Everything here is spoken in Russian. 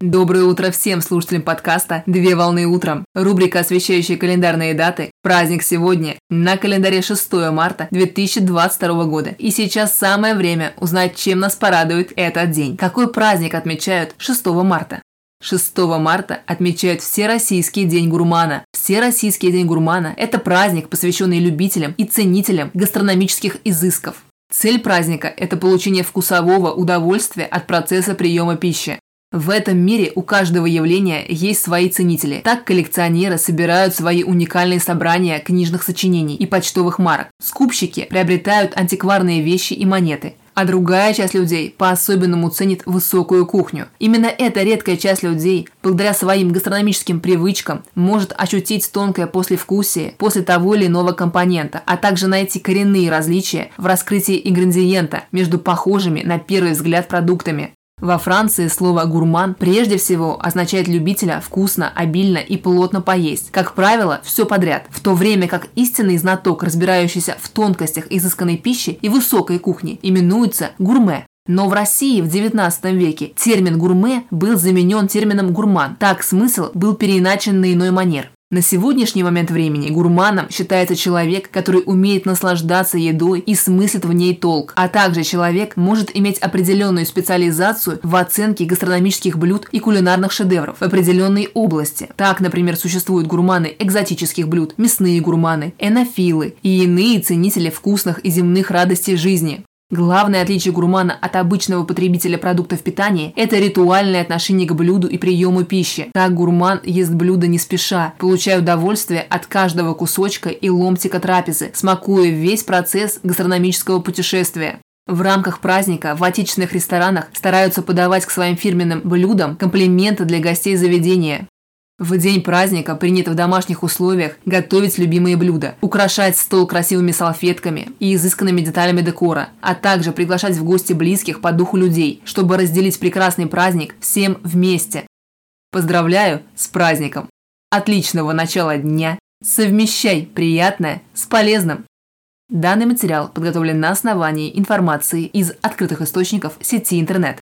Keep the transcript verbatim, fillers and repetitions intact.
Доброе утро всем слушателям подкаста «Две волны утром». Рубрика, освещающая календарные даты. Праздник сегодня. На календаре шестое марта две тысячи двадцать второго года. И сейчас самое время узнать, чем нас порадует этот день. Какой праздник отмечают шестого марта? шестого марта отмечают Всероссийский день гурмана. Всероссийский день гурмана – это праздник, посвященный любителям и ценителям гастрономических изысков. Цель праздника – это получение вкусового удовольствия от процесса приема пищи. В этом мире у каждого явления есть свои ценители. Так коллекционеры собирают свои уникальные собрания книжных сочинений и почтовых марок. Скупщики приобретают антикварные вещи и монеты. А другая часть людей по-особенному ценит высокую кухню. Именно эта редкая часть людей, благодаря своим гастрономическим привычкам, может ощутить тонкое послевкусие после того или иного компонента, а также найти коренные различия в раскрытии ингредиента между похожими на первый взгляд продуктами. Во Франции слово «гурман» прежде всего означает любителя вкусно, обильно и плотно поесть. Как правило, все подряд. В то время как истинный знаток, разбирающийся в тонкостях изысканной пищи и высокой кухни, именуется гурме. Но в России в девятнадцатом веке термин «гурме» был заменен термином «гурман». Так смысл был переиначен на иной манер. На сегодняшний момент времени гурманом считается человек, который умеет наслаждаться едой и смыслит в ней толк, а также человек может иметь определенную специализацию в оценке гастрономических блюд и кулинарных шедевров в определенной области. Так, например, существуют гурманы экзотических блюд, мясные гурманы, энофилы и иные ценители вкусных и земных радостей жизни. Главное отличие гурмана от обычного потребителя продуктов питания – это ритуальное отношение к блюду и приему пищи. Так гурман ест блюдо не спеша, получая удовольствие от каждого кусочка и ломтика трапезы, смакуя весь процесс гастрономического путешествия. В рамках праздника в отечественных ресторанах стараются подавать к своим фирменным блюдам комплименты для гостей заведения. В день праздника принято в домашних условиях готовить любимые блюда, украшать стол красивыми салфетками и изысканными деталями декора, а также приглашать в гости близких по духу людей, чтобы разделить прекрасный праздник всем вместе. Поздравляю с праздником! Отличного начала дня! Совмещай приятное с полезным! Данный материал подготовлен на основании информации из открытых источников сети интернет.